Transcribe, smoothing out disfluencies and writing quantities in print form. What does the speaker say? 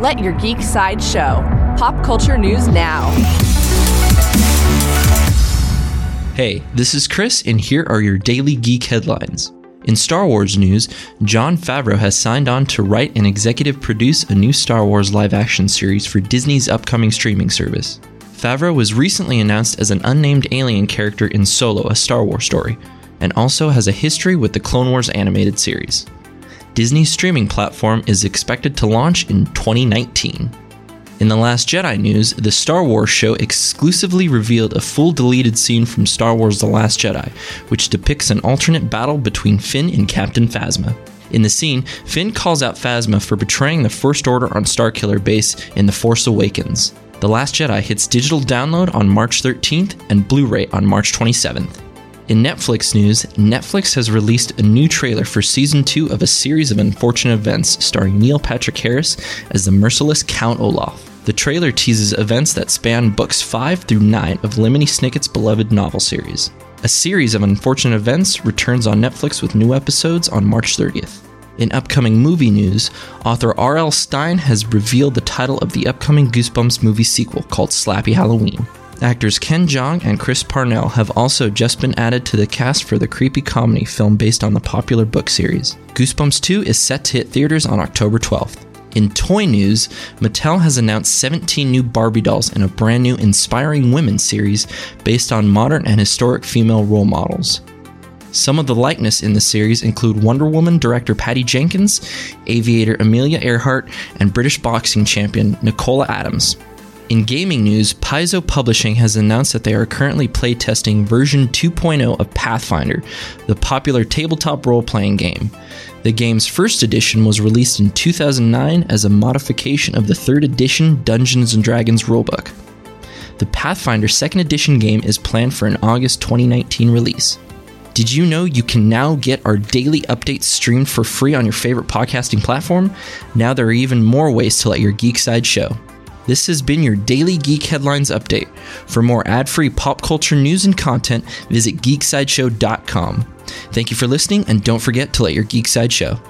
Let your geek side show. Pop culture news now. Hey, this is Chris, and here are your daily geek headlines. In Star Wars news, John Favreau has signed on to write and executive produce a new Star Wars live-action series for Disney's upcoming streaming service. Favreau was recently announced as an unnamed alien character in Solo, A Star Wars Story, and also has a history with the Clone Wars animated series. Disney's streaming platform is expected to launch in 2019. In The Last Jedi news, the Star Wars show exclusively revealed a full deleted scene from Star Wars The Last Jedi, which depicts an alternate battle between Finn and Captain Phasma. In the scene, Finn calls out Phasma for betraying the First Order on Starkiller Base in The Force Awakens. The Last Jedi hits digital download on March 13th and Blu-ray on March 27th. In Netflix news, Netflix has released a new trailer for Season 2 of A Series of Unfortunate Events starring Neil Patrick Harris as the merciless Count Olaf. The trailer teases events that span books 5 through 9 of Lemony Snicket's beloved novel series. A Series of Unfortunate Events returns on Netflix with new episodes on March 30th. In upcoming movie news, author R.L. Stein has revealed the title of the upcoming Goosebumps movie sequel called Slappy Halloween. Actors Ken Jeong and Chris Parnell have also just been added to the cast for the creepy comedy film based on the popular book series. Goosebumps 2 is set to hit theaters on October 12th. In toy news, Mattel has announced 17 new Barbie dolls in a brand new Inspiring Women series based on modern and historic female role models. Some of the likeness in the series include Wonder Woman director Patty Jenkins, aviator Amelia Earhart, and British boxing champion Nicola Adams. In gaming news, Paizo Publishing has announced that they are currently playtesting version 2.0 of Pathfinder, the popular tabletop role-playing game. The game's first edition was released in 2009 as a modification of the third edition Dungeons & Dragons rulebook. The Pathfinder second edition game is planned for an August 2019 release. Did you know you can now get our daily updates streamed for free on your favorite podcasting platform? Now there are even more ways to let your geek side show. This has been your daily Geek Headlines update. For more ad-free pop culture news and content, visit GeekSideshow.com. Thank you for listening, and don't forget to let your geek side show.